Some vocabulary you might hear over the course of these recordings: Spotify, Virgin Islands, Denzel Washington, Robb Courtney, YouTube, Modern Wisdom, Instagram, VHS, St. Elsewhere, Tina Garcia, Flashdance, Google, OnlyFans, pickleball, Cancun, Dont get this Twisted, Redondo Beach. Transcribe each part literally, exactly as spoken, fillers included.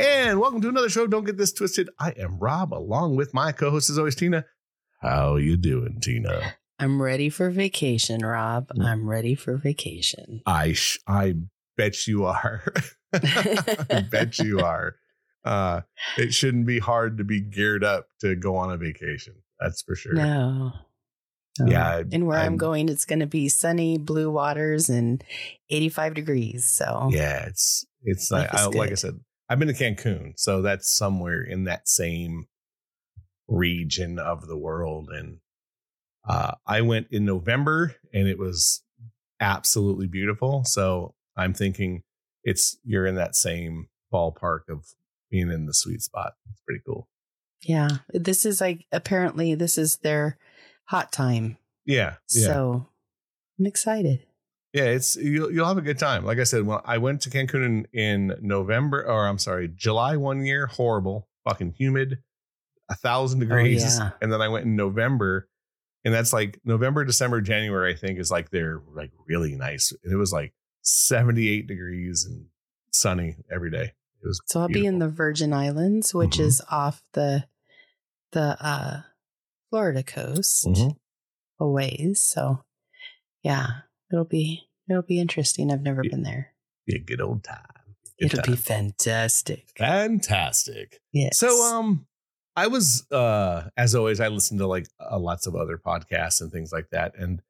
And welcome to another show, Don't Get This Twisted. I am Rob, along with my co-host, as always, Tina. How you doing, Tina? I'm ready for vacation, Rob. Mm. I'm ready for vacation. I sh- I bet you are. I bet you are. Uh, it shouldn't be hard to be geared up to go on a vacation. That's for sure. No. Oh. Yeah. And where I'm, I'm going, it's going to be sunny, blue waters and eighty-five degrees. So yeah, it's, it's like, I, like I said, I've been to Cancun. So that's somewhere in that same region of the world. And uh, I went in November and it was absolutely beautiful. So I'm thinking it's, you're in that same ballpark of being in the sweet spot. It's pretty cool. Yeah. This is like, apparently this is their hot time. Yeah, yeah. So I'm excited. Yeah. It's, you'll, you'll have a good time. Like I said, when I went to Cancun in, in November, or I'm sorry, July one year, horrible, fucking humid, a thousand degrees. Oh, yeah. And then I went in November, and that's like November, December, January, I think is like, they're like really nice. And it was like seventy-eight degrees and sunny every day. It was so I'll beautiful. Be in the Virgin Islands, which mm-hmm. is off the, the, uh, Florida coast mm-hmm. a ways. So yeah, it'll be, it'll be interesting. I've never it, been there. Be a good old time. Good it'll time. Be fantastic. Fantastic. Yes. So, um, I was, uh, as always, I listened to like uh, lots of other podcasts and things like that. And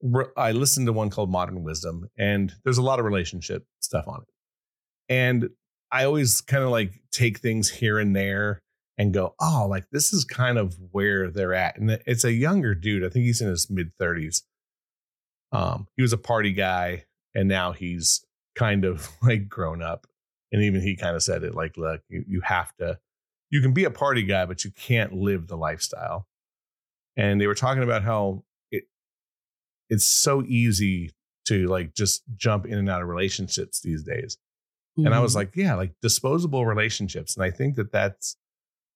re- I listened to one called Modern Wisdom, and there's a lot of relationship stuff on it. And I always kind of like take things here and there and go, oh, like this is kind of where they're at. And it's a younger dude. I think he's in his mid thirties. Um, he was a party guy, and now he's kind of like grown up. And even he kind of said it like, look, you, you have to, you can be a party guy, but you can't live the lifestyle. And they were talking about how it it's so easy to like just jump in and out of relationships these days. And I was like, yeah, like disposable relationships. And I think that that's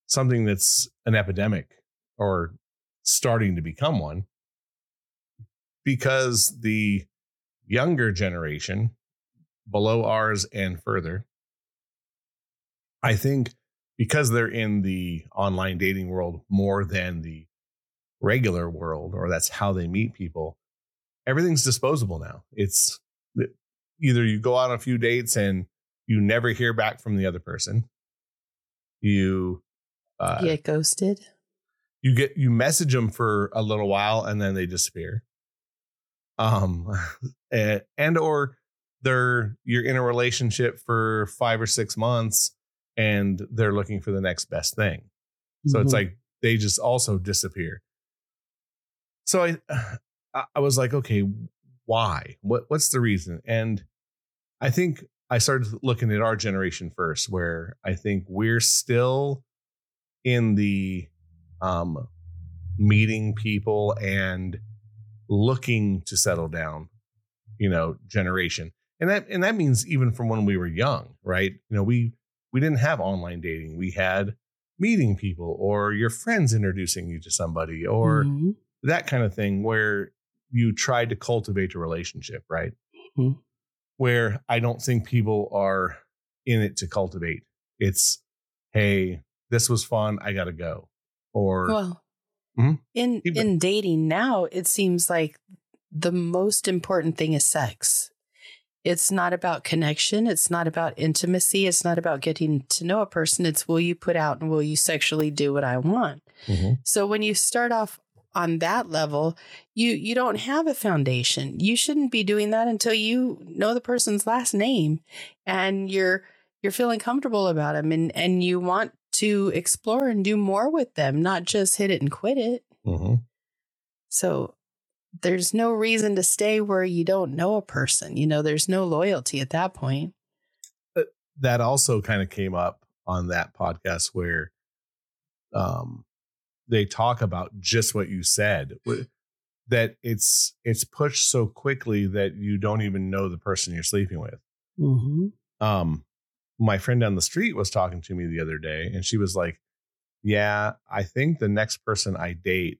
something that's an epidemic or starting to become one, because the younger generation below ours and further, I think because they're in the online dating world more than the regular world, or that's how they meet people, everything's disposable now. It's either you go out on a few dates and you never hear back from the other person. You uh, get ghosted. You get you message them for a little while and then they disappear. Um, and, and or they're you're in a relationship for five or six months and they're looking for the next best thing. So mm-hmm. it's like they just also disappear. So I I was like, okay, why? What what's the reason? And I think I started looking at our generation first, where I think we're still in the um, meeting people and looking to settle down, you know, generation. And that and that means even from when we were young, right? You know, we we didn't have online dating. We had meeting people, or your friends introducing you to somebody, or mm-hmm. that kind of thing, where you tried to cultivate a relationship, right? Mm-hmm. Where I don't think people are in it to cultivate. It's, hey, this was fun. I got to go. Or well, mm-hmm. in, in dating now, it seems like the most important thing is sex. It's not about connection. It's not about intimacy. It's not about getting to know a person. It's will you put out and will you sexually do what I want? Mm-hmm. So when you start off on that level, you, you don't have a foundation. You shouldn't be doing that until you know the person's last name and you're, you're feeling comfortable about them, and, and you want to explore and do more with them, not just hit it and quit it. Mm-hmm. So there's no reason to stay where you don't know a person. You know, there's no loyalty at that point. But that also kind of came up on that podcast where, um, they talk about just what you said, that it's it's pushed so quickly that you don't even know the person you're sleeping with. Mm-hmm. Um, my friend down the street was talking to me the other day, and she was like, yeah, I think the next person I date,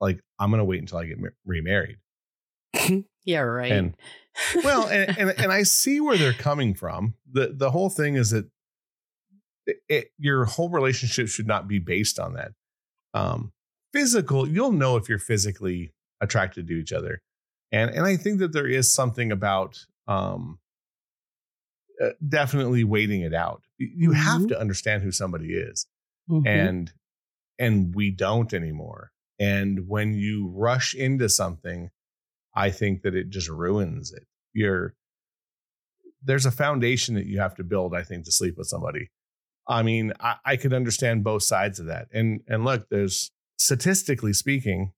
like, I'm going to wait until I get ma- remarried. Yeah, right. And, well, and, and, and I see where they're coming from. The, the whole thing is that it, your whole relationship should not be based on that. Um, physical, you'll know if you're physically attracted to each other. And, and I think that there is something about um, uh, definitely waiting it out. You mm-hmm. have to understand who somebody is. Mm-hmm. And, and we don't anymore. And when you rush into something, I think that it just ruins it. You're, there's a foundation that you have to build, I think, to sleep with somebody. I mean, I, I could understand both sides of that. And, and look, there's statistically speaking,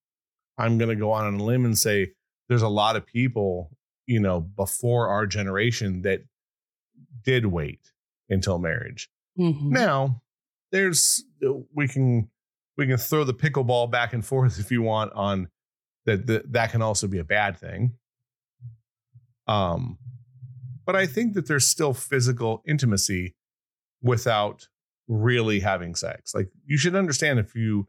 I'm going to go on a limb and say, there's a lot of people, you know, before our generation that did wait until marriage. Mm-hmm. Now there's, we can, we can throw the pickleball back and forth if you want on that. That, that can also be a bad thing. Um, but I think that there's still physical intimacy without really having sex. Like, you should understand if you,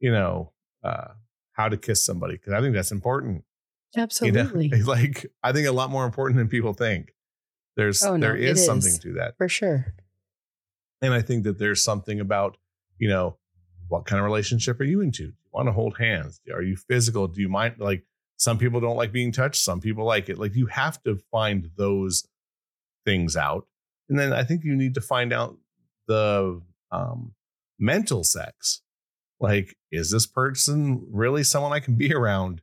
you know, uh, how to kiss somebody. 'Cause I think that's important. Absolutely. You know, like, I think a lot more important than people think. There's oh, no, there is something is, to that for sure. And I think that there's something about, you know, what kind of relationship are you into? Do you want to hold hands? Are you physical? Do you mind? Like, some people don't like being touched. Some people like it. Like, you have to find those things out. And then I think you need to find out the um, mental sex. Like, is this person really someone I can be around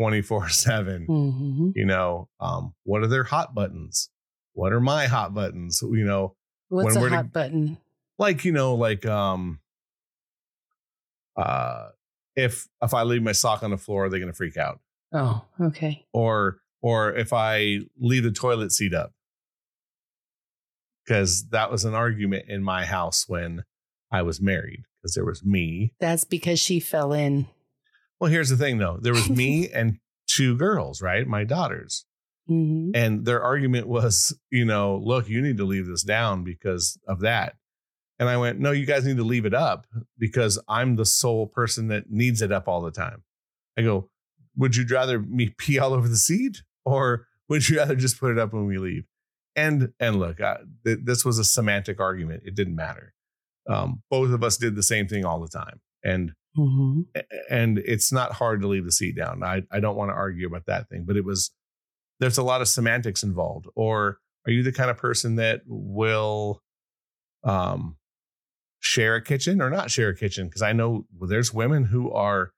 twenty-four seven? Mm-hmm. You know, um, what are their hot buttons? What are my hot buttons? You know, what's when a we're hot to, button? Like, you know, like, um, uh, if, if I leave my sock on the floor, are they going to freak out? Oh, okay. Or, or if I leave the toilet seat up, because that was an argument in my house when I was married. Because there was me. That's because she fell in. Well, here's the thing, though. There was me and two girls, right? My daughters. Mm-hmm. And their argument was, you know, look, you need to leave this down because of that. And I went, no, you guys need to leave it up because I'm the sole person that needs it up all the time. I go, would you rather me pee all over the seat, or would you rather just put it up when we leave? And and look, I, th- this was a semantic argument. It didn't matter. Um, both of us did the same thing all the time. And, mm-hmm. and it's not hard to leave the seat down. I, I don't want to argue about that thing, but it was, there's a lot of semantics involved. Or are you the kind of person that will, um, share a kitchen or not share a kitchen? 'Cause I know well, there's women who are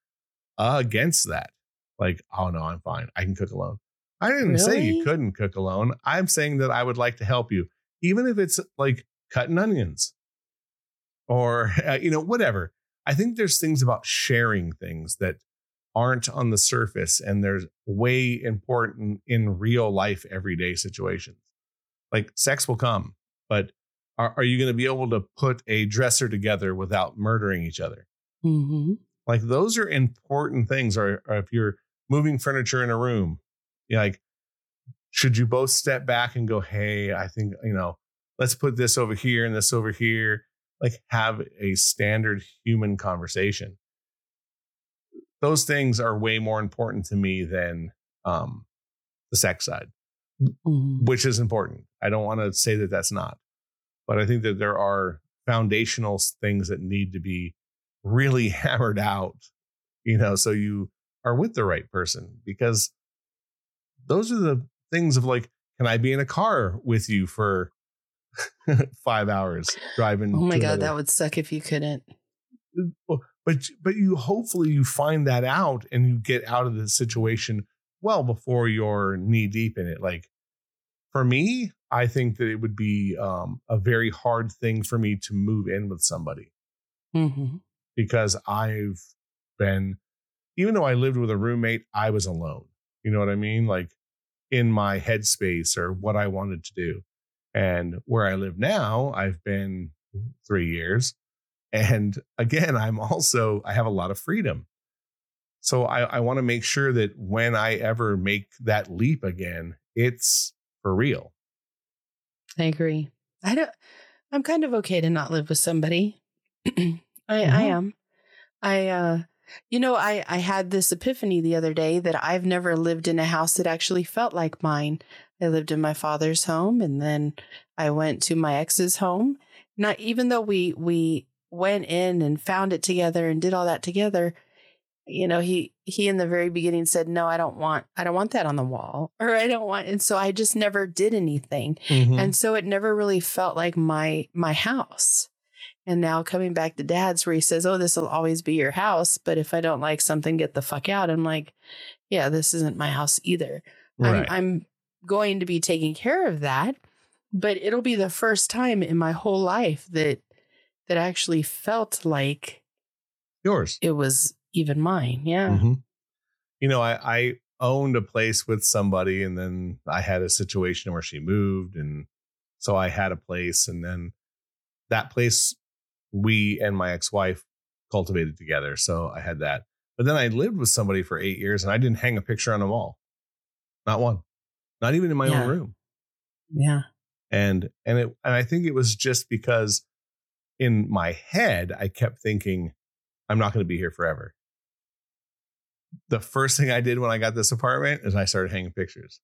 uh, against that. Like, oh no, I'm fine. I can cook alone. I didn't really? say you couldn't cook alone. I'm saying that I would like to help you. Even if it's like cutting onions. Or, uh, you know, whatever. I think there's things about sharing things that aren't on the surface, and they're way important in real life, everyday situations. Like, sex will come, but are, are you going to be able to put a dresser together without murdering each other? Mm-hmm. Like, those are important things. Or, or if you're moving furniture in a room, you're like, should you both step back and go, hey, I think, you know, let's put this over here and this over here. Like, have a standard human conversation. Those things are way more important to me than um, the sex side, mm-hmm. which is important. I don't want to say that that's not, but I think that there are foundational things that need to be really hammered out, you know, so you are with the right person, because those are the things of like, can I be in a car with you for five hours driving? Oh my God, another. That would suck if you couldn't. But but you hopefully you find that out and you get out of the situation well before you're knee deep in it. Like, for me, I think that it would be um, a very hard thing for me to move in with somebody, mm-hmm. because I've been, even though I lived with a roommate, I was alone. You know what I mean? Like, in my headspace or what I wanted to do. And where I live now, I've been three years. And again, I'm also, I have a lot of freedom. So I, I want to make sure that when I ever make that leap again, it's for real. I agree. I don't, I'm kind of okay to not live with somebody. I, mm-hmm. I am. I, uh, you know, I, I had this epiphany the other day that I've never lived in a house that actually felt like mine. I lived in my father's home, and then I went to my ex's home, Not even though we we went in and found it together and did all that together, you know, he he in the very beginning said, no, I don't want I don't want that on the wall, or I don't want. And so I just never did anything. Mm-hmm. And so it never really felt like my my house. And now coming back to Dad's, where he says, oh, this will always be your house, but if I don't like something, get the fuck out. I'm like, yeah, this isn't my house either. Right. I'm, I'm going to be taking care of that. But it'll be the first time in my whole life that that actually felt like yours. It was even mine. Yeah. Mm-hmm. You know, I, I owned a place with somebody, and then I had a situation where she moved. And so I had a place, and then that place we and my ex-wife cultivated together. So I had that. But then I lived with somebody for eight years and I didn't hang a picture on a wall. Not one. Not even in my yeah. own room. Yeah. And and it and I think it was just because in my head, I kept thinking, I'm not going to be here forever. The first thing I did when I got this apartment is I started hanging pictures.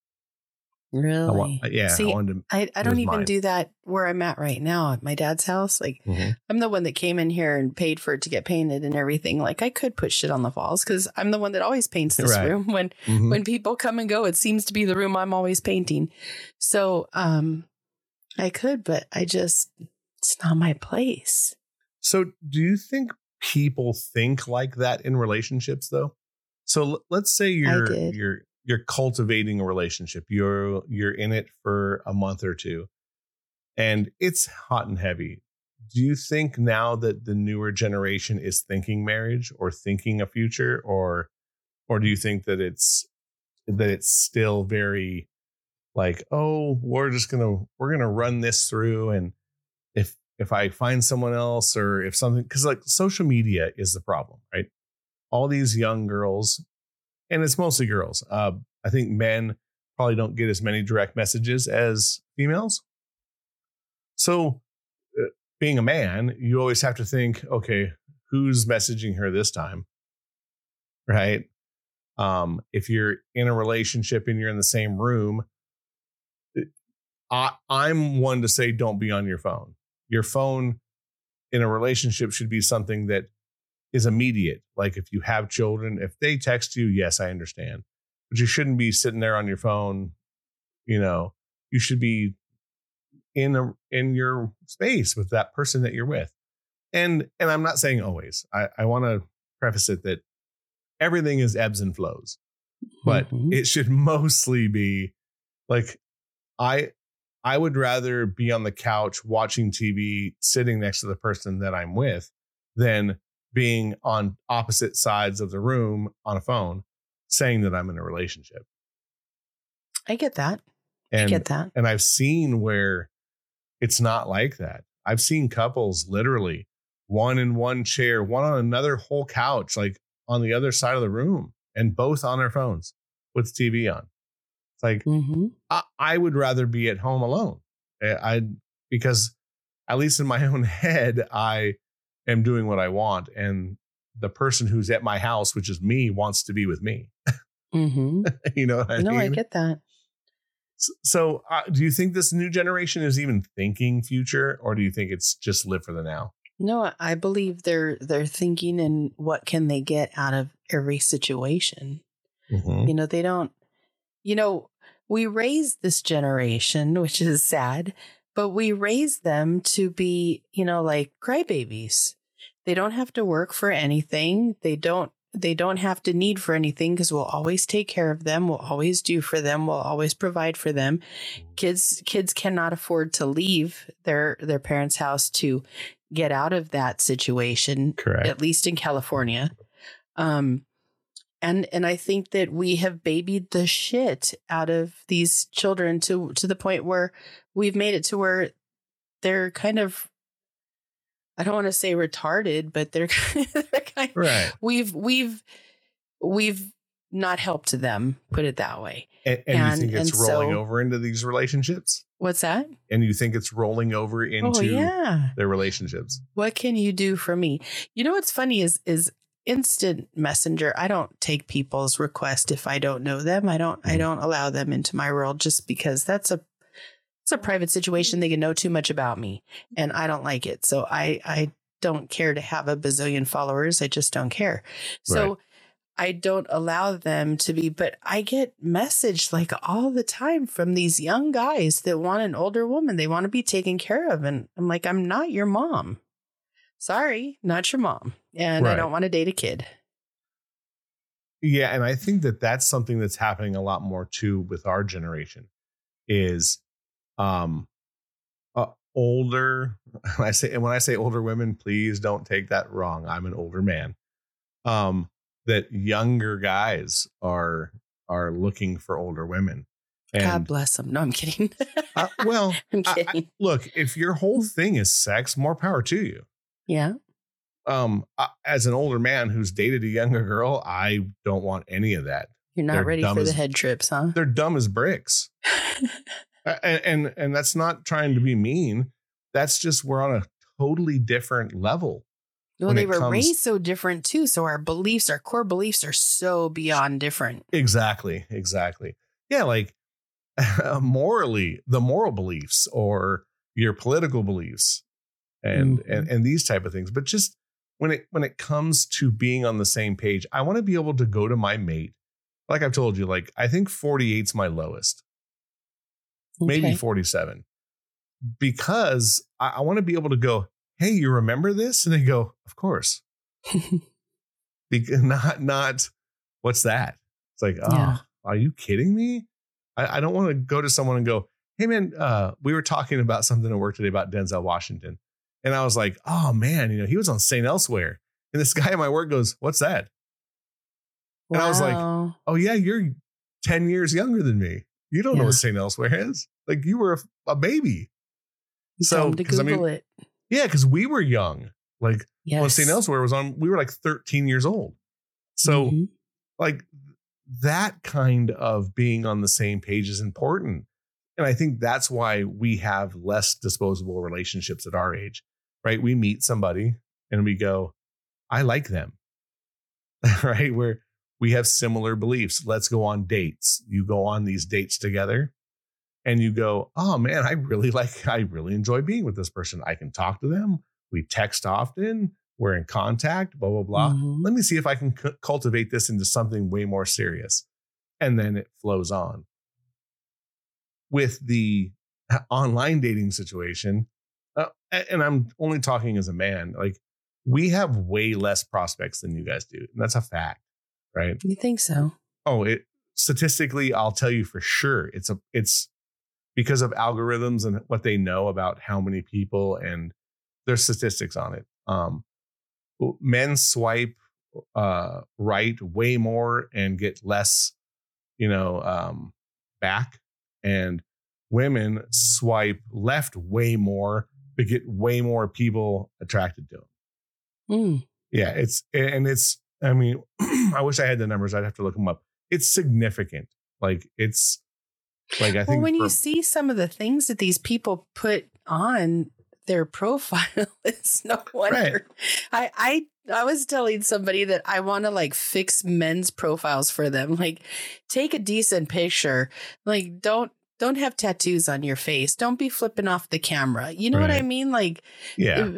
Really? I want, yeah. See, I, wanted to, I, I don't even mine. do that where I'm at right now at my dad's house. Like, mm-hmm. I'm the one that came in here and paid for it to get painted and everything. Like, I could put shit on the walls because I'm the one that always paints this right. room. When mm-hmm. when people come and go, it seems to be the room I'm always painting. So um, I could, but I just, it's not my place. So do you think people think like that in relationships, though? So l- let's say you're you're. You're cultivating a relationship. You're you're in it for a month or two, and it's hot and heavy. Do you think now that the newer generation is thinking marriage or thinking a future, or or do you think that it's that it's still very like, oh, we're just gonna we're gonna run this through, and if if I find someone else, or if something, because like social media is the problem, right? All these young girls. And it's mostly girls. Uh, I think men probably don't get as many direct messages as females. So uh, being a man, you always have to think, OK, who's messaging her this time? Right. Um, if you're in a relationship and you're in the same room, I, I'm one to say, don't be on your phone. Your phone in a relationship should be something that is immediate. Like if you have children, if they text you, yes, I understand, but you shouldn't be sitting there on your phone. You know, you should be in a, in your space with that person that you're with. And, and I'm not saying always, I, I want to preface it that everything is ebbs and flows, but mm-hmm. it should mostly be like, I, I would rather be on the couch watching T V, sitting next to the person that I'm with than being on opposite sides of the room on a phone saying that I'm in a relationship. I get that. And, I get that. And I've seen where it's not like that. I've seen couples literally one in one chair, one on another whole couch, like on the other side of the room, and both on their phones with T V on. It's like, mm-hmm. I, I would rather be at home alone. I, I because at least in my own head, I, am doing what I want, and the person who's at my house, which is me, wants to be with me. Mm-hmm. You know what I no, mean? No, I get that. So, so uh, do you think this new generation is even thinking future, or do you think it's just live for the now? No, I believe they're they're thinking in what can they get out of every situation. Mm-hmm. You know, they don't. You know, we raised this generation, which is sad. But we raise them to be, you know, like crybabies. They don't have to work for anything. They don't they don't have to need for anything because we'll always take care of them. We'll always do for them. We'll always provide for them. Kids kids cannot afford to leave their their parents' house to get out of that situation. Correct. At least in California. Um And and I think that we have babied the shit out of these children to to the point where we've made it to where they're kind of, I don't want to say retarded, but they're kind of, they're kind right. of we've we've we've not helped them, put it that way. And, and, and you think it's rolling so, over into these relationships? What's that? And you think it's rolling over into oh, yeah. their relationships? What can you do for me? You know what's funny is is. Instant messenger. I don't take people's request if I don't know them. I don't, I don't allow them into my world just because that's a it's a private situation. They can know too much about me and I don't like it. So I, I don't care to have a bazillion followers. I just don't care. So right. I don't allow them to be, but I get messaged like all the time from these young guys that want an older woman. They want to be taken care of. And I'm like, I'm not your mom. Sorry, not your mom. And right. I don't want to date a kid. Yeah. And I think that that's something that's happening a lot more too with our generation is um, uh, older. I say, and when I say older women, please don't take that wrong. I'm an older man. Um, that younger guys are are looking for older women. And, God bless them. No, I'm kidding. uh, well, I'm kidding. I, I, look, if your whole thing is sex, more power to you. Yeah. Um, I, as an older man who's dated a younger girl, I don't want any of that. You're not they're ready for as, the head trips, huh? They're dumb as bricks. and, and and that's not trying to be mean. That's just we're on a totally different level. Well, they were comes, raised so different, too. So our beliefs, our core beliefs are so beyond different. Exactly. Exactly. Yeah. Like morally, the moral beliefs or your political beliefs and, mm-hmm. and and these type of things. But just when it when it comes to being on the same page, I want to be able to go to my mate. Like I've told you, like I think forty-eight's my lowest. Okay. Maybe forty-seven, because I, I want to be able to go, hey, you remember this? And they go, of course. not, not, what's that? It's like, oh, yeah. Are you kidding me? I, I don't want to go to someone and go, hey, man, uh, we were talking about something at work today about Denzel Washington. And I was like, oh, man, you know, he was on Saint Elsewhere. And this guy at my work goes, what's that? Wow. And I was like, oh, yeah, you're ten years younger than me. You don't yeah. know what Saint Elsewhere is. Like you were a, a baby. You so to Google I mean, it. Yeah, because we were young. Like yes. when Saint Elsewhere was on, we were like thirteen years old. So mm-hmm. like that kind of being on the same page is important. And I think that's why we have less disposable relationships at our age, right? We meet somebody and we go, I like them, right? Where we have similar beliefs. Let's go on dates. You go on these dates together. And you go, oh, man, I really like I really enjoy being with this person. I can talk to them. We text often. We're in contact, blah, blah, blah. Mm-hmm. Let me see if I can c- cultivate this into something way more serious. And then it flows on. With the online dating situation, uh, and I'm only talking as a man, like we have way less prospects than you guys do. And that's a fact, right? You think so? Oh, it statistically, I'll tell you for sure. It's a it's. Because of algorithms and what they know about how many people and their statistics on it. Um, men swipe uh, right way more and get less, you know, um, back. And women swipe left way more to get way more people attracted to them. Mm. Yeah, it's and it's I mean, I wish I had the numbers. I'd have to look them up. It's significant. Like it's. Like I well, think when for, you see some of the things that these people put on their profile, it's no wonder. Right. I, I I was telling somebody that I want to like fix men's profiles for them. Like take a decent picture. Like don't don't have tattoos on your face. Don't be flipping off the camera. You know right. what I mean? Like yeah.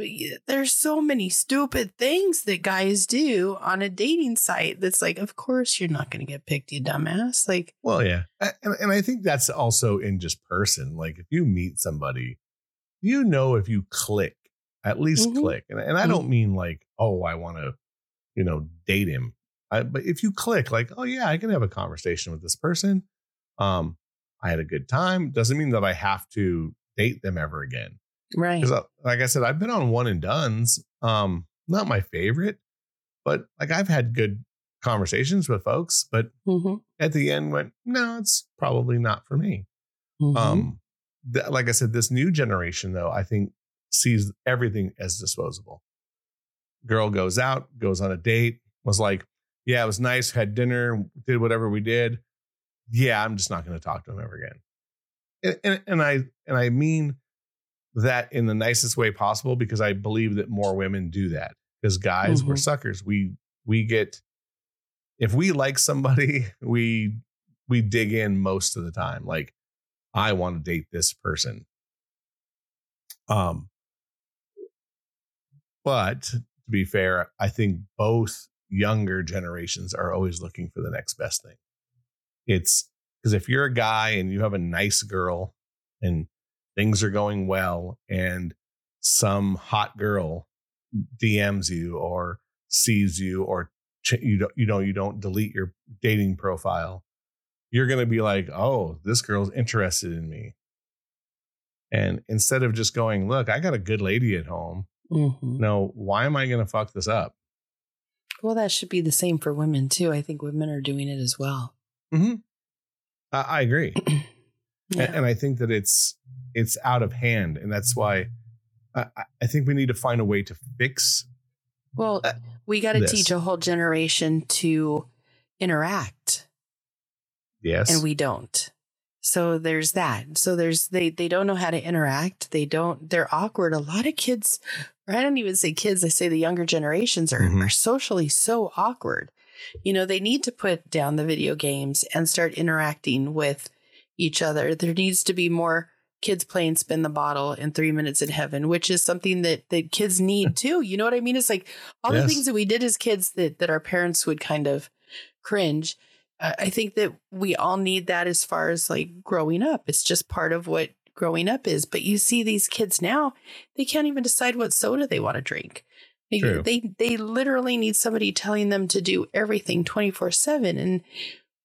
there's so many stupid things that guys do on a dating site. That's like, of course you're not going to get picked, you dumbass. Like, well, yeah. And, and I think that's also in just person. Like if you meet somebody, you know, if you click, at least mm-hmm. click. And, and I don't mm-hmm. mean like, oh, I want to, you know, date him. I, but if you click like, oh yeah, I can have a conversation with this person. Um, I had a good time. Doesn't mean that I have to date them ever again. Right. Because like I said, I've been on one and dones. Um, not my favorite, but like I've had good conversations with folks, but mm-hmm. at the end went, no, it's probably not for me. Mm-hmm. Um, th- like I said, this new generation though, I think sees everything as disposable. Girl goes out, goes on a date, was like, yeah, it was nice. Had dinner, did whatever we did. Yeah, I'm just not going to talk to him ever again. And, and, and I and I mean that in the nicest way possible, because I believe that more women do that because guys mm-hmm. we're suckers. We we get if we like somebody, we we dig in most of the time. Like I want to date this person. Um, but to be fair, I think both younger generations are always looking for the next best thing. It's because if you're a guy and you have a nice girl and things are going well and some hot girl D Ms you or sees you or ch- you don't, you know, you don't delete your dating profile, you're going to be like, oh, this girl's interested in me. And instead of just going, look, I got a good lady at home. Mm-hmm. No, why am I going to fuck this up? Well, that should be the same for women, too. I think women are doing it as well. Mm-hmm. I, I agree. Yeah. and, and I think that it's it's out of hand. And that's why I, I think we need to find a way to fix. Well, uh, we got to teach a whole generation to interact. Yes. And we don't. So there's that. So there's they they don't know how to interact. They don't. They're awkward. A lot of kids, or I don't even say kids. I say the younger generations are, mm-hmm. are socially so awkward. You know, they need to put down the video games and start interacting with each other. There needs to be more kids playing Spin the Bottle and Three Minutes in Heaven, which is something that, that kids need, too. You know what I mean? It's like all yes. the things that we did as kids that, that our parents would kind of cringe. I think that we all need that as far as like growing up. It's just part of what growing up is. But you see these kids now, they can't even decide what soda they want to drink. They, they they literally need somebody telling them to do everything twenty-four seven. And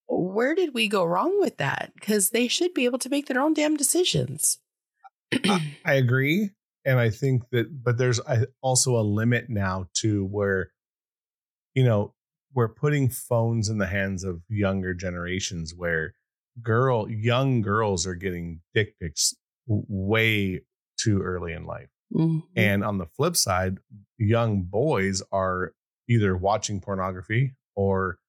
where did we go wrong with that? Because they should be able to make their own damn decisions. I, I agree. And I think that, but there's also a limit now to where, you know, we're putting phones in the hands of younger generations where girl, young girls are getting dick pics way too early in life. Mm-hmm. And on the flip side, young boys are either watching pornography or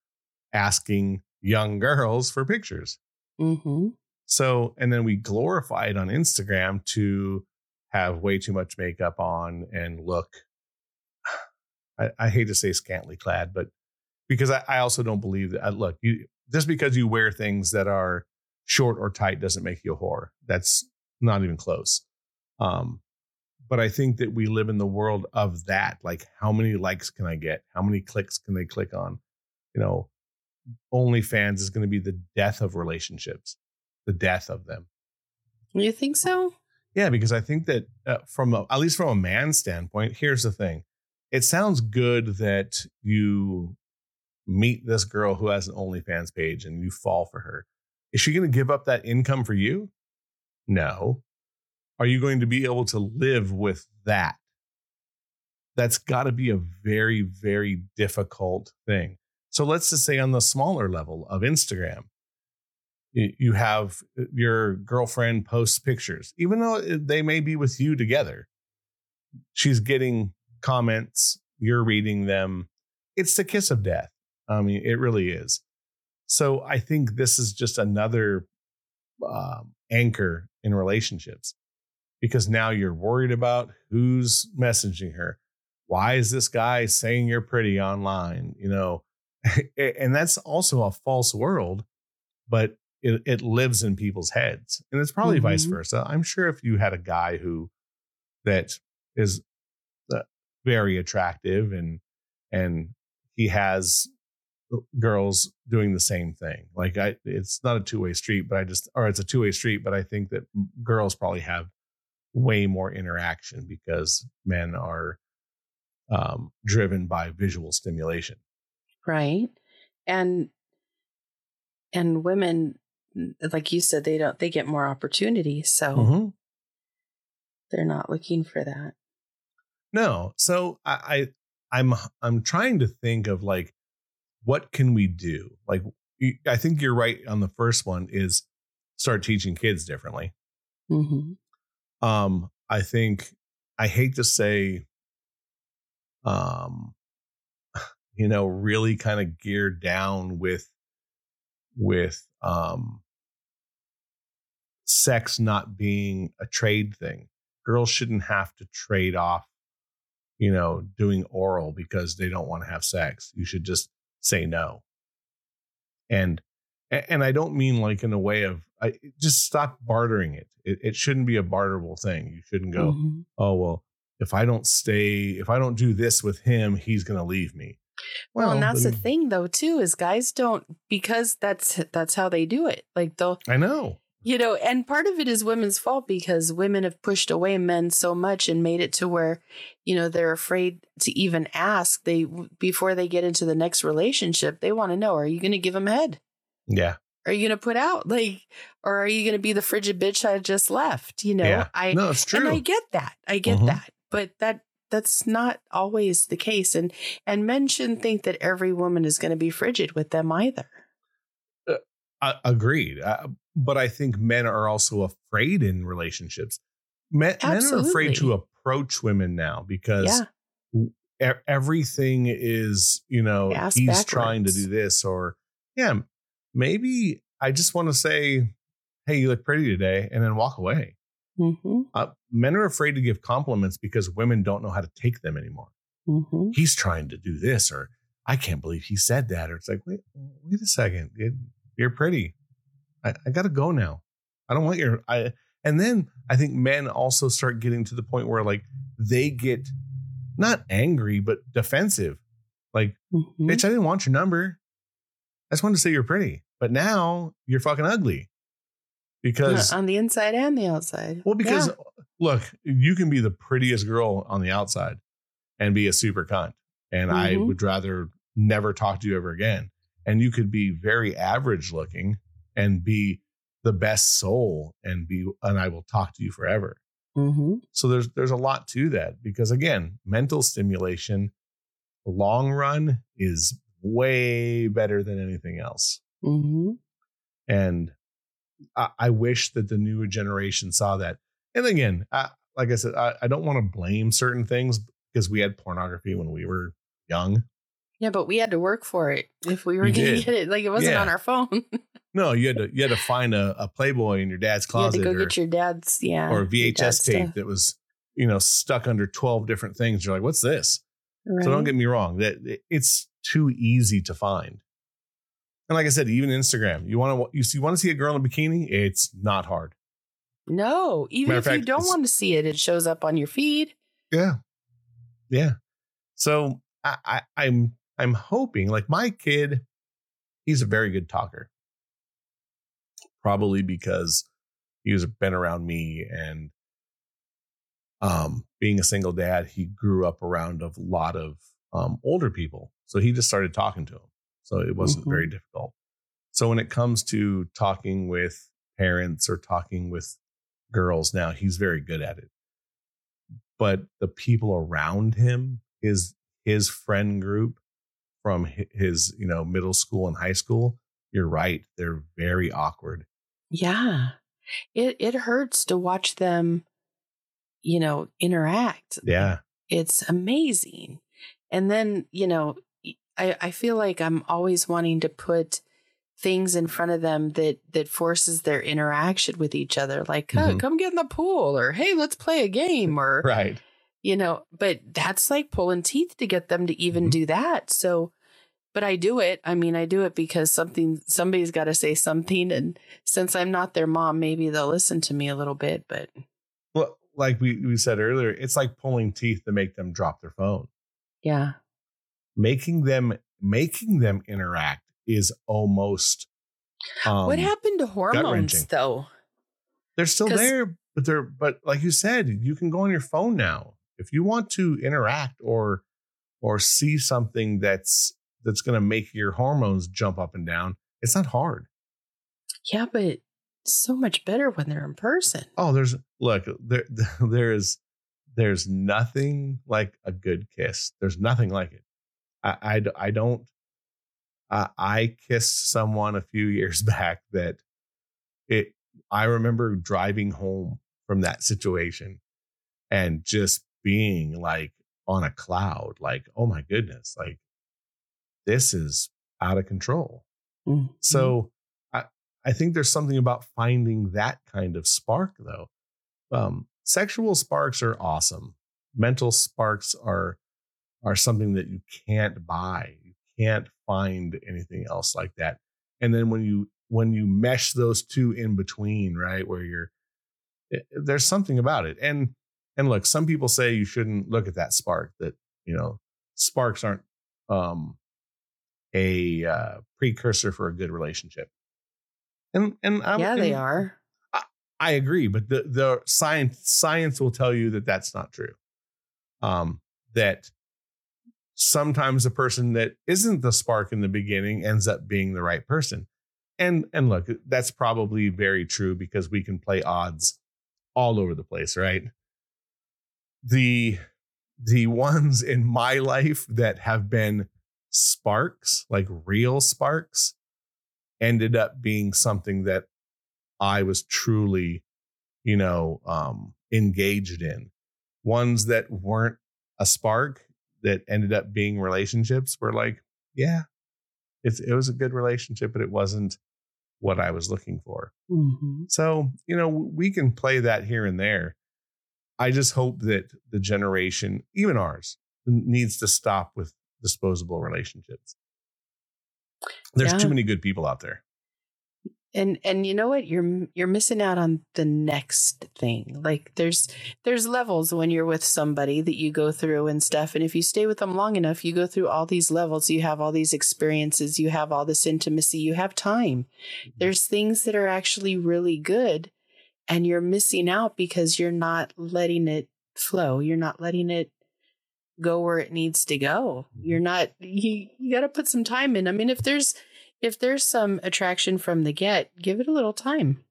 asking young girls for pictures. Mm-hmm. So, and then we glorify it on Instagram to have way too much makeup on and look, I, I hate to say scantily clad, but because I, I also don't believe that. I, look, you, just because you wear things that are short or tight doesn't make you a whore. That's not even close. Um, but I think that we live in the world of that. Like, how many likes can I get? How many clicks can they click on? You know, OnlyFans is going to be the death of relationships, the death of them. You think so? Yeah, because I think that uh, from a, at least from a man's standpoint, here's the thing. It sounds good that you meet this girl who has an OnlyFans page and you fall for her. Is she going to give up that income for you? No. Are you going to be able to live with that? That's got to be a very, very difficult thing. So let's just say on the smaller level of Instagram, you have your girlfriend posts pictures, even though they may be with you together. She's getting comments. You're reading them. It's the kiss of death. I mean, it really is. So I think this is just another um, anchor in relationships, because now you're worried about who's messaging her. Why is this guy saying you're pretty online? You know, and that's also a false world, but it, it lives in people's heads. And it's probably mm-hmm. vice versa. I'm sure if you had a guy who that is uh, very attractive and and he has girls doing the same thing. Like I, it's not a two way street, but I just, or it's a two way street, but I think that girls probably have way more interaction because men are um, driven by visual stimulation. Right. And, and women, like you said, they don't, they get more opportunity. So mm-hmm. they're not looking for that. No. So I, I I'm, I'm trying to think of like, what can we do? Like, I think you're right on the first one is start teaching kids differently. Mm-hmm. Um, I think I hate to say, um, you know, really kind of geared down with, with um, sex not being a trade thing. Girls shouldn't have to trade off, you know, doing oral because they don't want to have sex. You should just say no. And And I don't mean like in a way of I just stop bartering it. It, it shouldn't be a barterable thing. You shouldn't go, mm-hmm. oh, well, if I don't stay, if I don't do this with him, he's going to leave me. Well, well and that's then, the thing, though, too, is guys don't because that's that's how they do it. Like, they'll I know, you know, and part of it is women's fault because women have pushed away men so much and made it to where, you know, they're afraid to even ask. They before they get into the next relationship, they want to know, are you going to give him head? Yeah. Are you going to put out like, or are you going to be the frigid bitch I just left? You know, yeah. I, no, it's true. And I get that. I get mm-hmm. that. But that that's not always the case. And, and men shouldn't think that every woman is going to be frigid with them either. Uh, I, agreed. Uh, but I think men are also afraid in relationships. Men, men are afraid to approach women now because yeah. e- everything is, you know, Ass he's backwards. Trying to do this or yeah. Maybe I just want to say, hey, you look pretty today and then walk away. Mm-hmm. Uh, men are afraid to give compliments because women don't know how to take them anymore. Mm-hmm. He's trying to do this or I can't believe he said that. Or it's like, wait, wait a second. It, you're pretty. I, I got to go now. I don't want your I. And then I think men also start getting to the point where like they get not angry, but defensive. Like, mm-hmm. bitch, I didn't want your number. I just wanted to say you're pretty. But now you're fucking ugly because on the inside and the outside. Well, because yeah. look, you can be the prettiest girl on the outside and be a super cunt. And mm-hmm. I would rather never talk to you ever again. And you could be very average looking and be the best soul and be and I will talk to you forever. Mm-hmm. So there's there's a lot to that, because, again, mental stimulation long run is way better than anything else. Mm-hmm. And I, I wish that the newer generation saw that. And again, I, like I said, I, I don't want to blame certain things because we had pornography when we were young. Yeah, but we had to work for it if we were going to get it. Like, it wasn't yeah. on our phone. No, you had to you had to find a, a Playboy in your dad's closet. You had to go or, get your dad's, yeah, or a V H S tape stuff. That was, you know, stuck under twelve different things. You're like, what's this? Right. So don't get me wrong, that it's too easy to find. And like I said, even Instagram, you want to you see, you want to see a girl in a bikini? It's not hard. No, even if fact, you don't want to see it, it shows up on your feed. Yeah, yeah. So I, I, I'm I'm hoping, like, my kid, he's a very good talker. Probably because he's been around me, and um, being a single dad, he grew up around a lot of um, older people, so he just started talking to them. So it wasn't mm-hmm. very difficult. So when it comes to talking with parents or talking with girls now, he's very good at it. But the people around him, his his friend group from his, you know, middle school and high school, you're right, they're very awkward. Yeah. It it hurts to watch them, you know, interact. Yeah. It's amazing. And then, you know, I, I feel like I'm always wanting to put things in front of them that that forces their interaction with each other. Like, oh, mm-hmm. come get in the pool, or, hey, let's play a game, or, right. you know, but that's like pulling teeth to get them to even mm-hmm. do that. So, but I do it. I mean, I do it because something, somebody's got to say something. And since I'm not their mom, maybe they'll listen to me a little bit, but. Well, like we, we said earlier, it's like pulling teeth to make them drop their phone. Yeah. Making them making them interact is almost um, what happened to hormones, though? They're still there, but they're but like you said, you can go on your phone now if you want to interact or or see something that's that's going to make your hormones jump up and down. It's not hard. Yeah, but it's so much better when they're in person. Oh, there's look there there is there's nothing like a good kiss. There's nothing like it. I, I don't, uh, I kissed someone a few years back that it, I remember driving home from that situation and just being like on a cloud, like, oh my goodness, like this is out of control. Mm-hmm. So I, I think there's something about finding that kind of spark, though. Um, sexual sparks are awesome. Mental sparks are are something that you can't buy. You can't find anything else like that. And then when you when you mesh those two in between, right, where you're, it, there's something about it. And, and look, some people say you shouldn't look at that spark, that, you know, sparks aren't um, a uh, precursor for a good relationship. And, and I'm, yeah, and they are. I, I agree. But the, the science science will tell you that that's not true. Um, that sometimes the person that isn't the spark in the beginning ends up being the right person. And, and look, that's probably very true because we can play odds all over the place, right? The, the ones in my life that have been sparks, like real sparks, ended up being something that I was truly, you know, um, engaged in. Ones that weren't a spark that ended up being relationships were like, yeah, it's, it was a good relationship, but it wasn't what I was looking for. Mm-hmm. So, you know, we can play that here and there. I just hope that the generation, even ours, needs to stop with disposable relationships. There's yeah. too many good people out there. And, and you know what? You're, you're missing out on the next thing. Like there's, there's levels when you're with somebody that you go through and stuff. And if you stay with them long enough, you go through all these levels, you have all these experiences, you have all this intimacy, you have time. There's things that are actually really good and you're missing out because you're not letting it flow. You're not letting it go where it needs to go. You're not, you, you got to put some time in. I mean, if there's, If there's some attraction from the get, give it a little time.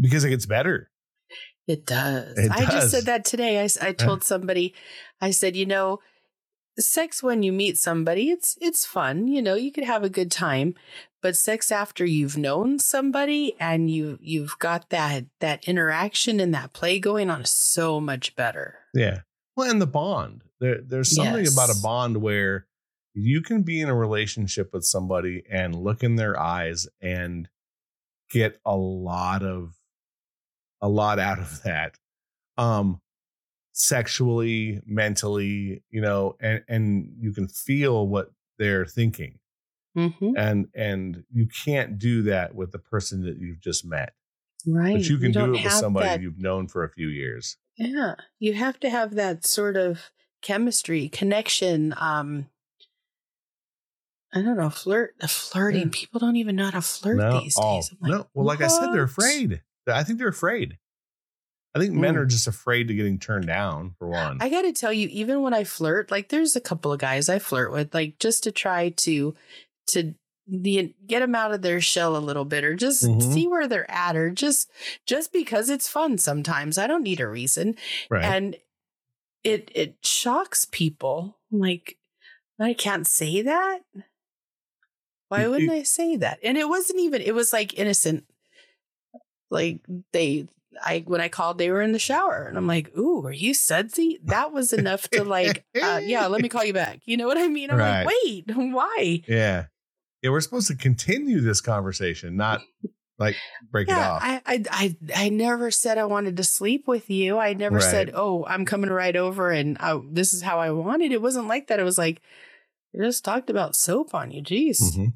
Because it gets better. It does. It I does. just said that today. I, I told somebody, I said, you know, sex when you meet somebody, it's it's fun. You know, you could have a good time. But sex after you've known somebody and you, you've got that, that interaction and that play going on is so much better. Yeah. Well, and the bond. There, there's something yes. about a bond where you can be in a relationship with somebody and look in their eyes and get a lot of a lot out of that, um, sexually, mentally, you know, and, and you can feel what they're thinking. Mm-hmm. And, and you can't do that with the person that you've just met. Right. But you can do it with somebody that you've known for a few years. Yeah. You have to have that sort of chemistry, connection, um, I don't know, flirt, flirting. Yeah. People don't even know how to flirt no, these all. days. Like, no, well, like what? I said, they're afraid. I think they're afraid. I think mm. men are just afraid of getting turned down, for one. I got to tell you, even when I flirt, like there's a couple of guys I flirt with, like just to try to to the, get them out of their shell a little bit, or just mm-hmm. see where they're at, or just just because it's fun sometimes. I don't need a reason. Right. And it it shocks people. I'm like, I can't say that. Why wouldn't I say that? And it wasn't even, it was like innocent. Like they, I, when I called, they were in the shower and I'm like, ooh, are you sudsy? That was enough to like, uh, yeah, let me call you back. You know what I mean? I'm right. like, wait, why? Yeah. Yeah. We're supposed to continue this conversation, not like break yeah, it off. I, I, I, I never said I wanted to sleep with you. I never right. said, oh, I'm coming right over and I, this is how I wanted. It wasn't like that. It was like, I just talked about soap on you. Jeez. Mm-hmm.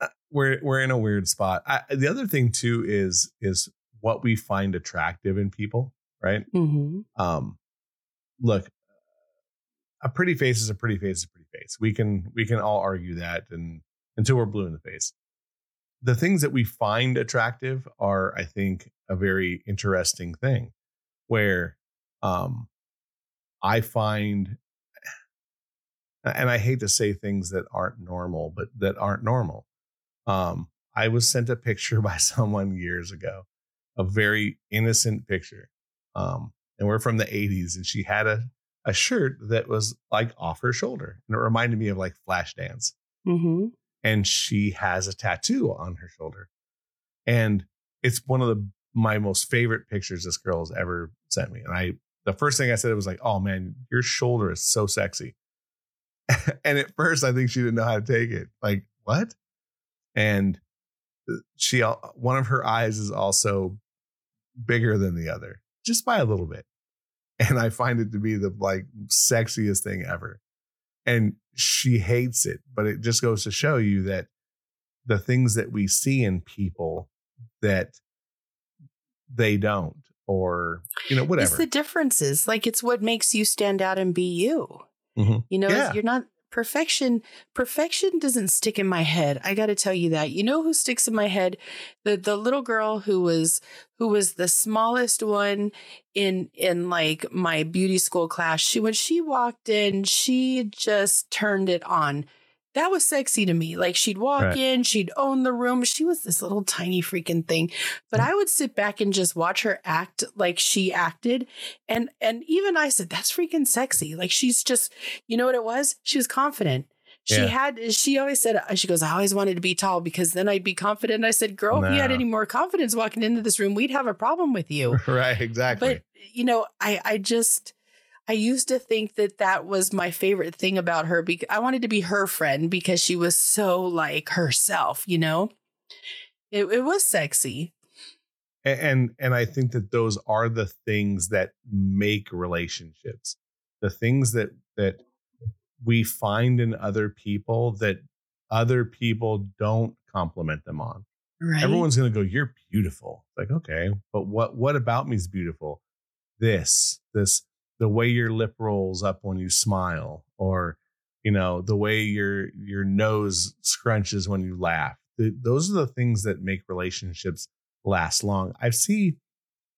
Uh, we're, we're in a weird spot. I, the other thing too, is, is what we find attractive in people, right? Mm-hmm. Um, look, a pretty face is a pretty face is a pretty face. We can, we can all argue that and until we're blue in the face. The things that we find attractive are, I think, a very interesting thing where, um, I find, and I hate to say things that aren't normal, but that aren't normal. Um, I was sent a picture by someone years ago, a very innocent picture. Um, and we're from the eighties and she had a, a shirt that was like off her shoulder. And it reminded me of like Flashdance. Mm-hmm. And she has a tattoo on her shoulder. And it's one of the, my most favorite pictures this girl has ever sent me. And I, the first thing I said, it was like, oh man, your shoulder is so sexy. And at first, I think she didn't know how to take it. Like, what? And she, one of her eyes is also bigger than the other, just by a little bit. And I find it to be the like sexiest thing ever. And she hates it, but it just goes to show you that the things that we see in people that they don't, or, you know, whatever. It's the differences. Like, it's what makes you stand out and be you. Mm-hmm. You know, yeah. you're not perfection. Perfection doesn't stick in my head. I got to tell you that. You know who sticks in my head? The the little girl who was who was the smallest one in in like my beauty school class. She when she walked in, she just turned it on. That was sexy to me. Like, she'd walk right. in, she'd own the room. She was this little tiny freaking thing, but I would sit back and just watch her act like she acted. And, and even I said, that's freaking sexy. Like, she's just, you know what it was? She was confident. She yeah. had, she always said, she goes, I always wanted to be tall because then I'd be confident. And I said, girl, no. if you had any more confidence walking into this room, we'd have a problem with you. Right. Exactly. But you know, I, I just, I used to think that that was my favorite thing about her because I wanted to be her friend because she was so like herself, you know, it, it was sexy. And, and, and I think that those are the things that make relationships, the things that, that we find in other people that other people don't compliment them on. Right. Everyone's going to go, you're beautiful. Like, okay, but what, what about me is beautiful? This, this, the way your lip rolls up when you smile, or, you know, the way your, your nose scrunches when you laugh. The, those are the things that make relationships last long. I see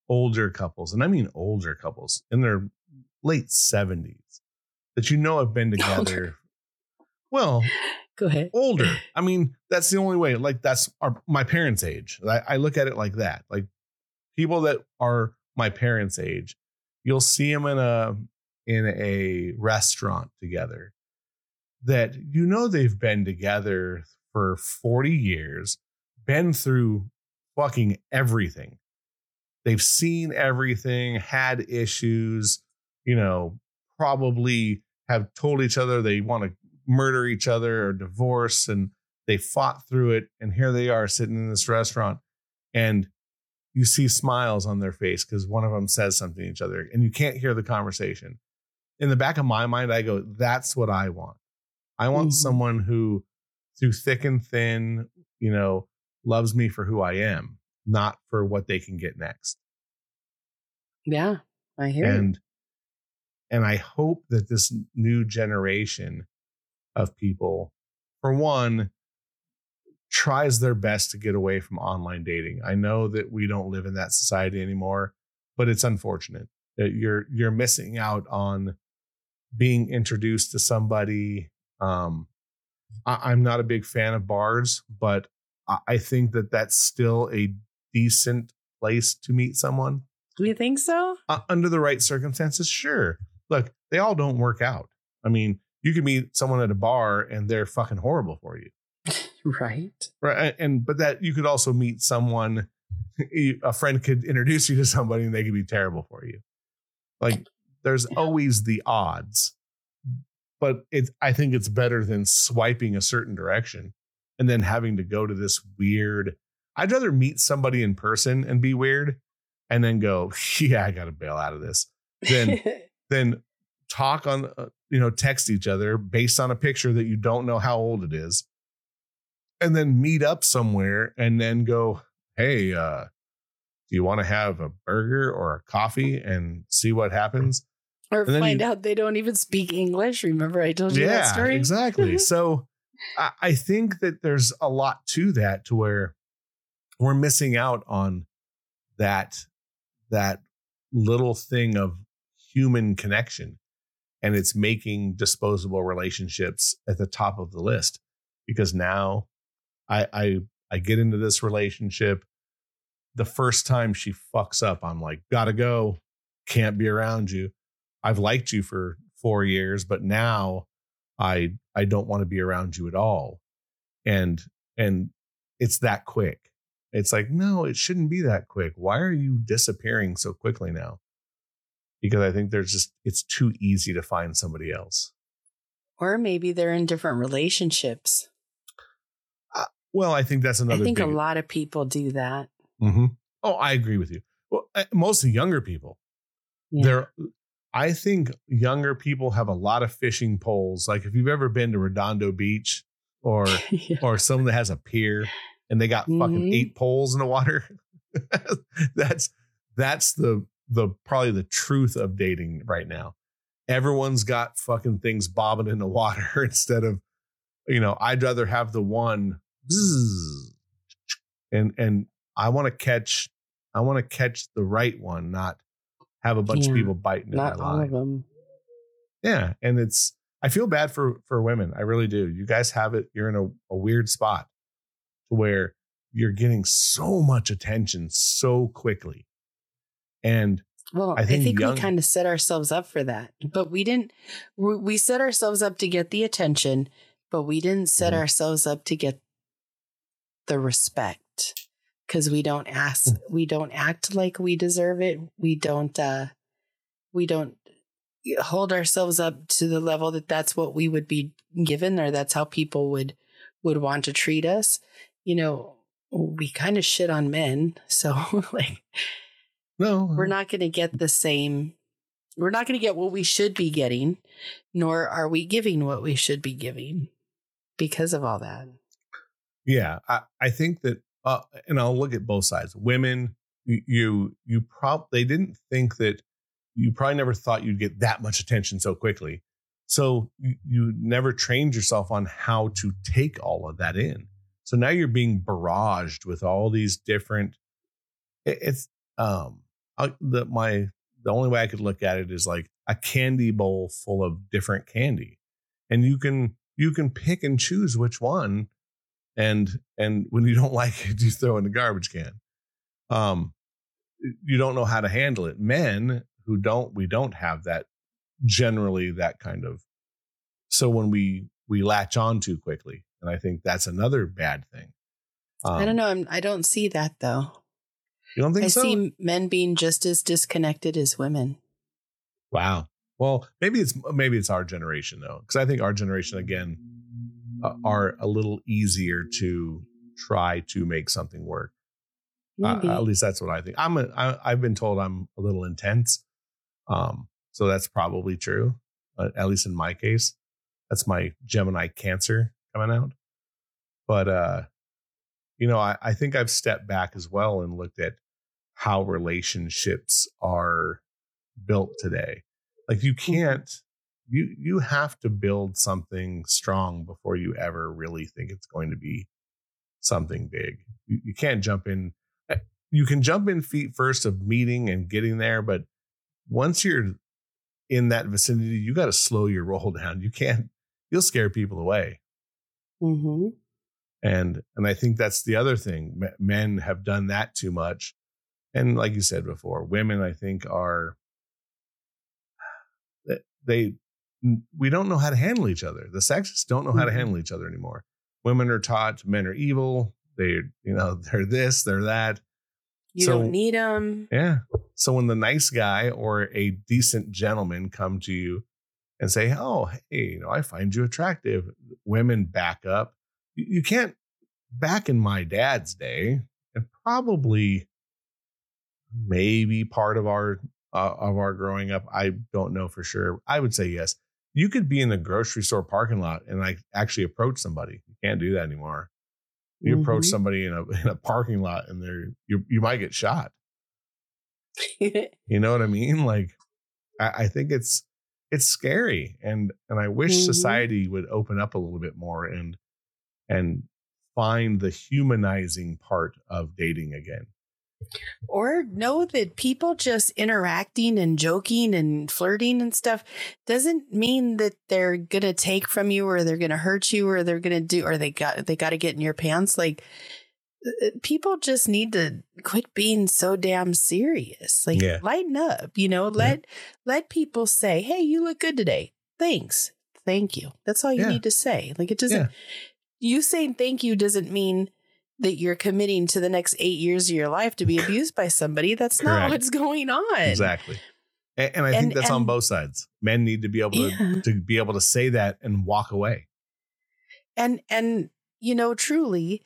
older couples, and I mean older couples in their late seventies that, you know, have been together. Older. Well, go ahead. Older. I mean, that's the only way. Like, that's our, my parents' age. I, I look at it like that, like people that are my parents' age. You'll see them in a in a restaurant together that, you know, they've been together for forty years, been through fucking everything. They've seen everything, had issues, you know, probably have told each other they want to murder each other or divorce, and they fought through it. And here they are sitting in this restaurant, and you see smiles on their face because one of them says something to each other, and you can't hear the conversation. In the back of my mind, I go, that's what I want. I want mm-hmm. someone who, through thick and thin, you know, loves me for who I am, not for what they can get next. Yeah, I hear and, you. And I hope that this new generation of people, for one, tries their best to get away from online dating. I know that we don't live in that society anymore, but it's unfortunate that you're, you're missing out on being introduced to somebody. Um, I, I'm not a big fan of bars, but I, I think that that's still a decent place to meet someone. Do you think so? Uh, under the right circumstances? Sure. Look, they all don't work out. I mean, you can meet someone at a bar and they're fucking horrible for you. Right. Right. And but that you could also meet someone, a friend could introduce you to somebody and they could be terrible for you. Like, there's yeah. always the odds. But it, I think it's better than swiping a certain direction and then having to go to this weird. I'd rather meet somebody in person and be weird and then go, yeah, I got to bail out of this. Then then talk on, uh, you know, text each other based on a picture that you don't know how old it is. And then meet up somewhere and then go, hey, uh, do you want to have a burger or a coffee and see what happens? Or find you, out they don't even speak English. Remember, I told you yeah, that story. Exactly. So I, I think that there's a lot to that, to where we're missing out on that, that little thing of human connection. And it's making disposable relationships at the top of the list, because now I, I I get into this relationship. The first time she fucks up, I'm like, gotta go. Can't be around you. I've liked you for four years, but now I I don't want to be around you at all. And and it's that quick. It's like, no, it shouldn't be that quick. Why are you disappearing so quickly now? Because I think there's just, it's too easy to find somebody else. Or maybe they're in different relationships. Well, I think that's another. I think big... a lot of people do that. Mm-hmm. Oh, I agree with you. Well, mostly younger people. Yeah. There, I think younger people have a lot of fishing poles. Like, if you've ever been to Redondo Beach, or yeah. or someone that has a pier and they got mm-hmm. fucking eight poles in the water. that's that's the the probably the truth of dating right now. Everyone's got fucking things bobbing in the water instead of, you know, I'd rather have the one bzzz, and and I want to catch I want to catch the right one, not have a bunch yeah, of people biting in my line. Not all of them. Yeah, and it's I feel bad for for women. I really do. You guys have it. You're in a, a weird spot where you're getting so much attention so quickly. And well, I think, I think young, we kind of set ourselves up for that, but we didn't. We set ourselves up to get the attention, but we didn't set yeah. ourselves up to get the respect, because we don't ask, we don't act like we deserve it. We don't, uh, we don't hold ourselves up to the level that that's what we would be given, or that's how people would, would want to treat us. You know, we kind of shit on men. So like, no, we're not going to get the same. We're not going to get what we should be getting, nor are we giving what we should be giving because of all that. Yeah, I, I think that, uh, and I'll look at both sides. Women, you, you, you probably, they didn't think that you probably never thought you'd get that much attention so quickly. So you, you never trained yourself on how to take all of that in. So now you're being barraged with all these different, it, it's, um, I, the, my, the only way I could look at it is like a candy bowl full of different candy, and you can, you can pick and choose which one. And, and when you don't like it, you throw in the garbage can. Um, you don't know how to handle it. Men who don't, we don't have that generally, that kind of, so when we, we latch on too quickly, and I think that's another bad thing. Um, I don't know. I'm, I don't see that though. You don't think I so? I see men being just as disconnected as women. Wow. Well, maybe it's maybe it's our generation though, because I think our generation again uh, are a little easier to try to make something work. Uh, at least that's what I think. I'm a, I, I've been told I'm a little intense, um, so that's probably true. Uh, at least in my case, that's my Gemini Cancer coming out. But uh, you know, I, I think I've stepped back as well and looked at how relationships are built today. Like you can't, you, you have to build something strong before you ever really think it's going to be something big. You, you can't jump in. You can jump in feet first of meeting and getting there. But once you're in that vicinity, you got to slow your roll down. You can't, you'll scare people away. Mm-hmm. And, and I think that's the other thing. Men have done that too much. And like you said before, women, I think are, they, we don't know how to handle each other. The sexes don't know how to handle each other anymore. Women are taught men are evil. They, you know, they're this, they're that. You so, don't need them. Yeah. So when the nice guy or a decent gentleman come to you and say, oh, hey, you know, I find you attractive, women back up. You can't, back in my dad's day, and probably maybe part of our uh, of our growing up, I don't know for sure. I would say yes. You could be in the grocery store parking lot and like actually approach somebody. You can't do that anymore. You mm-hmm. approach somebody in a in a parking lot and they're you you might get shot. You know what I mean? Like I, I think it's it's scary, and and I wish mm-hmm. society would open up a little bit more and. and find the humanizing part of dating again. Or know that people just interacting and joking and flirting and stuff doesn't mean that they're going to take from you or they're going to hurt you or they're going to do, or they got, they got to get in your pants. Like people just need to quit being so damn serious. Like yeah. lighten up, you know, let, yeah. let people say, hey, you look good today. Thanks. Thank you. That's all you yeah. need to say. Like it doesn't, yeah. You saying thank you doesn't mean that you're committing to the next eight years of your life to be abused by somebody. That's Correct. Not what's going on. Exactly. And, and I think and, that's and, on both sides. Men need to be able to, yeah. to be able to say that and walk away. And, and, you know, truly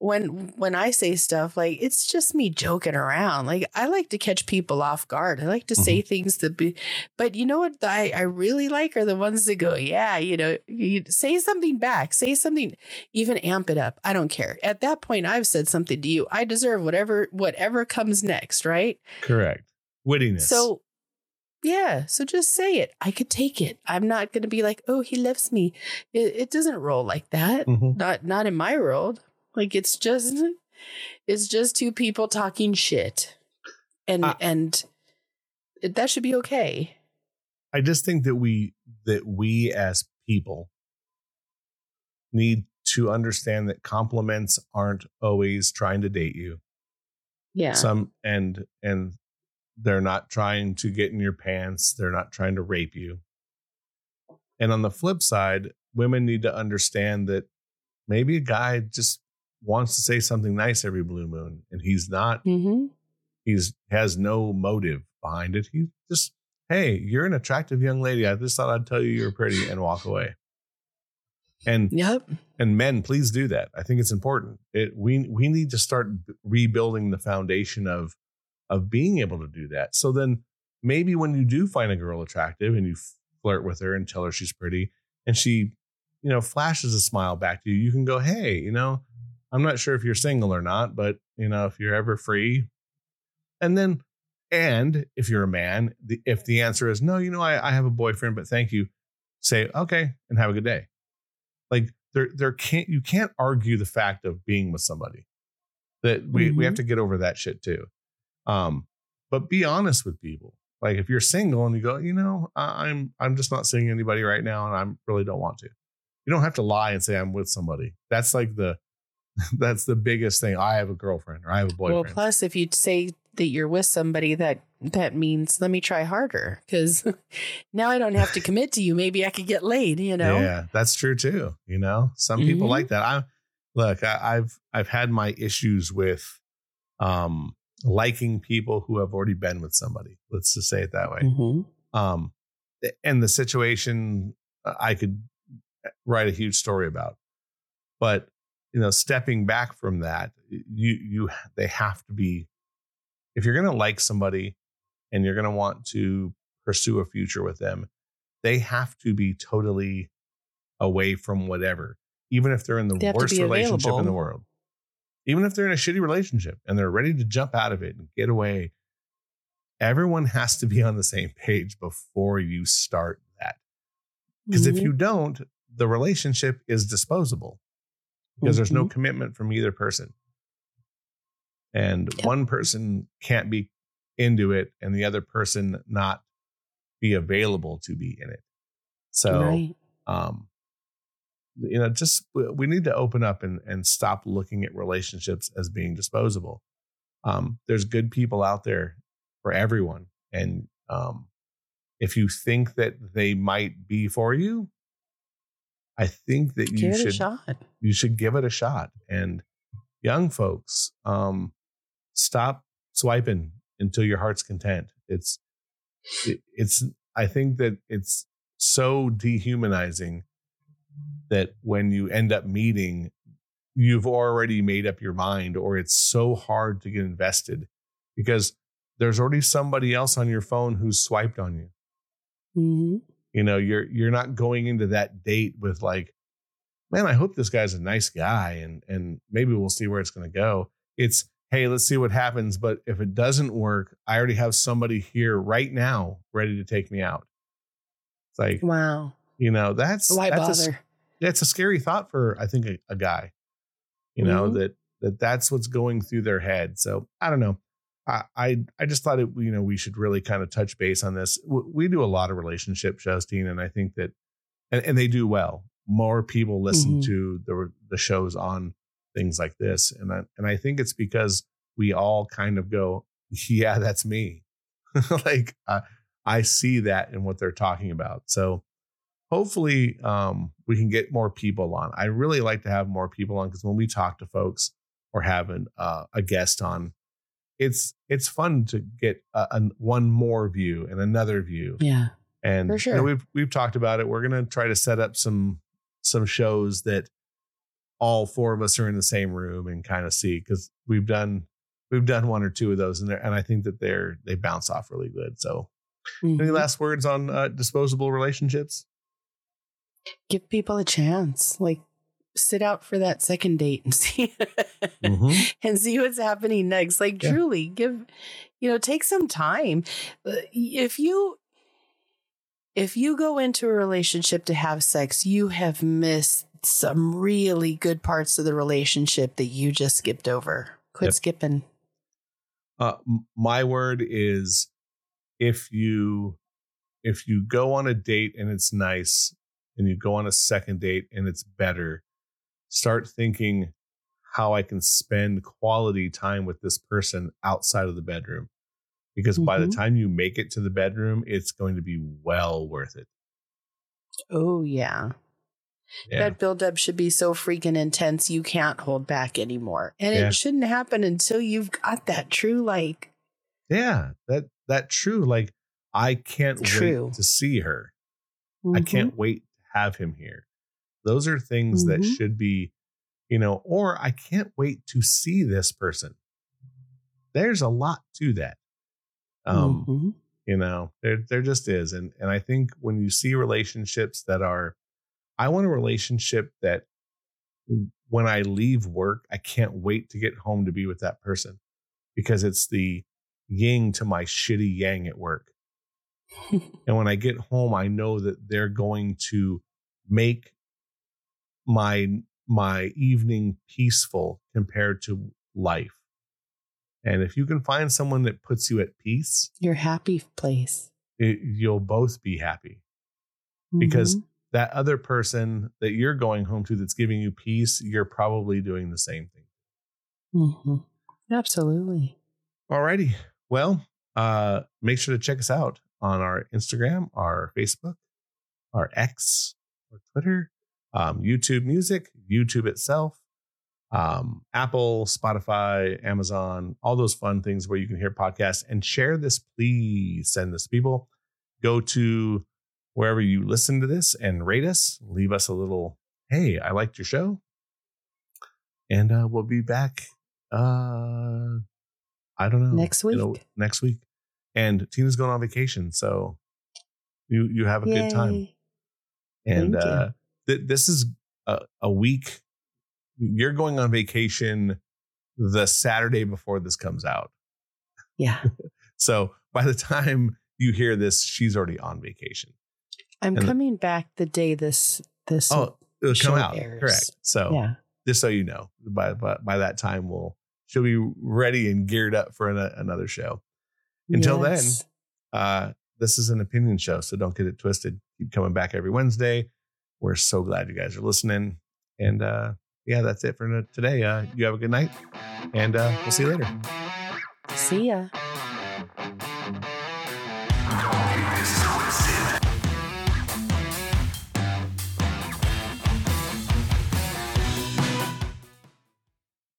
when when I say stuff, like, it's just me joking around. Like, I like to catch people off guard. I like to mm-hmm. say things that be, but you know what I, I really like are the ones that go, yeah, you know, you say something back, say something, even amp it up. I don't care. At that point, I've said something to you. I deserve whatever, whatever comes next. Right. Correct. Wittiness. So, yeah. So just say it. I could take it. I'm not going to be like, oh, he loves me. It, it doesn't roll like that. Mm-hmm. Not, not in my world. Like, it's just, it's just two people talking shit, and I, and that should be okay. I just think that we that we as people need to understand that compliments aren't always trying to date you. Yeah. Some and and they're not trying to get in your pants. They're not trying to rape you. And on the flip side, women need to understand that maybe a guy just wants to say something nice every blue moon, and he's not, mm-hmm. he's has no motive behind it. He's just, hey, you're an attractive young lady. I just thought I'd tell you you're pretty, and walk away. And yep. And men, please do that. I think it's important. It we we need to start rebuilding the foundation of of being able to do that. So then maybe when you do find a girl attractive and you flirt with her and tell her she's pretty, and she, you know, flashes a smile back to you, you can go, hey, you know, I'm not sure if you're single or not, but, you know, if you're ever free. And then, and if you're a man, the, if the answer is no, you know, I, I have a boyfriend, but thank you, say, okay, and have a good day. Like, there, there can't, you can't argue the fact of being with somebody. That we, mm-hmm. we have to get over that shit too. Um, but be honest with people. Like, if you're single and you go, you know, I, I'm, I'm just not seeing anybody right now, and I really don't want to. You don't have to lie and say I'm with somebody. That's like the, that's the biggest thing. I have a girlfriend, or I have a boyfriend. Well, plus if you say that you're with somebody, that that means let me try harder, because now I don't have to commit to you. Maybe I could get laid, you know? Yeah, that's true too. You know, some mm-hmm. people like that. I look, I, I've, I've had my issues with um, liking people who have already been with somebody. Let's just say it that way. Mm-hmm. Um, and the situation I could write a huge story about, but, you know, stepping back from that, you, you, they have to be, if you're going to like somebody and you're going to want to pursue a future with them, they have to be totally away from whatever, even if they're in the worst relationship available. In the world, even if they're in a shitty relationship and they're ready to jump out of it and get away. Everyone has to be on the same page before you start that. Because mm-hmm. if you don't, the relationship is disposable, because mm-hmm. there's no commitment from either person. And yep. one person can't be into it and the other person not be available to be in it. So, right. um, you know, just we need to open up and, and stop looking at relationships as being disposable. Um, there's good people out there for everyone. And um, if you think that they might be for you, I think that you should, shot. you should give it a shot. And young folks, um, stop swiping until your heart's content. It's, it, it's, I think that it's so dehumanizing that when you end up meeting, you've already made up your mind, or it's so hard to get invested because there's already somebody else on your phone who's swiped on you. Mm-hmm. You know, you're you're not going into that date with like, man, I hope this guy's a nice guy, and and maybe we'll see where it's going to go. It's, hey, let's see what happens. But if it doesn't work, I already have somebody here right now ready to take me out. It's like, wow, you know, that's why that's bother. A, that's a scary thought for, I think, a, a guy, you mm-hmm. know, that that that's what's going through their head. So I don't know. I, I I just thought it, you know, we should really kind of touch base on this. We do a lot of relationship shows, Tina, and I think that, and, and they do well. More people listen mm-hmm. to the the shows on things like this, and I, and I think it's because we all kind of go, yeah, that's me. Like I, I see that in what they're talking about. So hopefully um, we can get more people on. I really like to have more people on, because when we talk to folks or have an, uh, a guest on, it's it's fun to get a, a one more view and another view. Yeah, and for sure. You know, we've we've talked about it. We're gonna try to set up some some shows that all four of us are in the same room and kind of see, because we've done we've done one or two of those in there, and I think that they're they bounce off really good. So, mm-hmm. Any last words on uh, disposable relationships? Give people a chance. Like, sit out for that second date and see mm-hmm. and see what's happening next. Like, yeah. Truly, give you know, take some time. If you if you go into a relationship to have sex, you have missed some really good parts of the relationship that you just skipped over. Quit yep. skipping. Uh, my word is, if you if you go on a date and it's nice, and you go on a second date and it's better, start thinking how I can spend quality time with this person outside of the bedroom, because mm-hmm. by the time you make it to the bedroom, it's going to be well worth it. Oh, yeah. yeah. That buildup should be so freaking intense. You can't hold back anymore. And yeah. it shouldn't happen until you've got that true, like. Yeah, that that true, like, I can't true. wait to see her. Mm-hmm. I can't wait to have him here. Those are things mm-hmm. that should be, you know, or I can't wait to see this person. There's a lot to that. Um, mm-hmm. You know, there, there just is. And, and I think when you see relationships that are, I want a relationship that when I leave work, I can't wait to get home to be with that person, because it's the yin to my shitty yang at work. And when I get home, I know that they're going to make my my evening peaceful compared to life. And if you can find someone that puts you at peace, your happy place, it, you'll both be happy, mm-hmm. because that other person that you're going home to that's giving you peace, you're probably doing the same thing. Mm-hmm. Absolutely. All righty. Well, uh, make sure to check us out on our Instagram, our Facebook, our X, or Twitter, um, YouTube Music, YouTube itself, um, Apple, Spotify, Amazon, all those fun things where you can hear podcasts. And share this, please. Send this to people. Go to wherever you listen to this and rate us. Leave us a little, hey, I liked your show. And uh, we'll be back, uh, I don't know. Next week. You know, next week. And Tina's going on vacation, so you you have a Yay. good time. And uh, th- this is a, a week. You're going on vacation the Saturday before this comes out. Yeah. So by the time you hear this, she's already on vacation. I'm and coming the, back the day this this oh it'll come out airs. Correct. So yeah. Just so you know, by, by by that time we'll she'll be ready and geared up for an, another show. Until yes. then, uh, this is an opinion show, so don't get it twisted. Keep coming back every Wednesday. We're so glad you guys are listening. And uh, yeah, that's it for today. Uh, you have a good night, and uh, we'll see you later. See ya.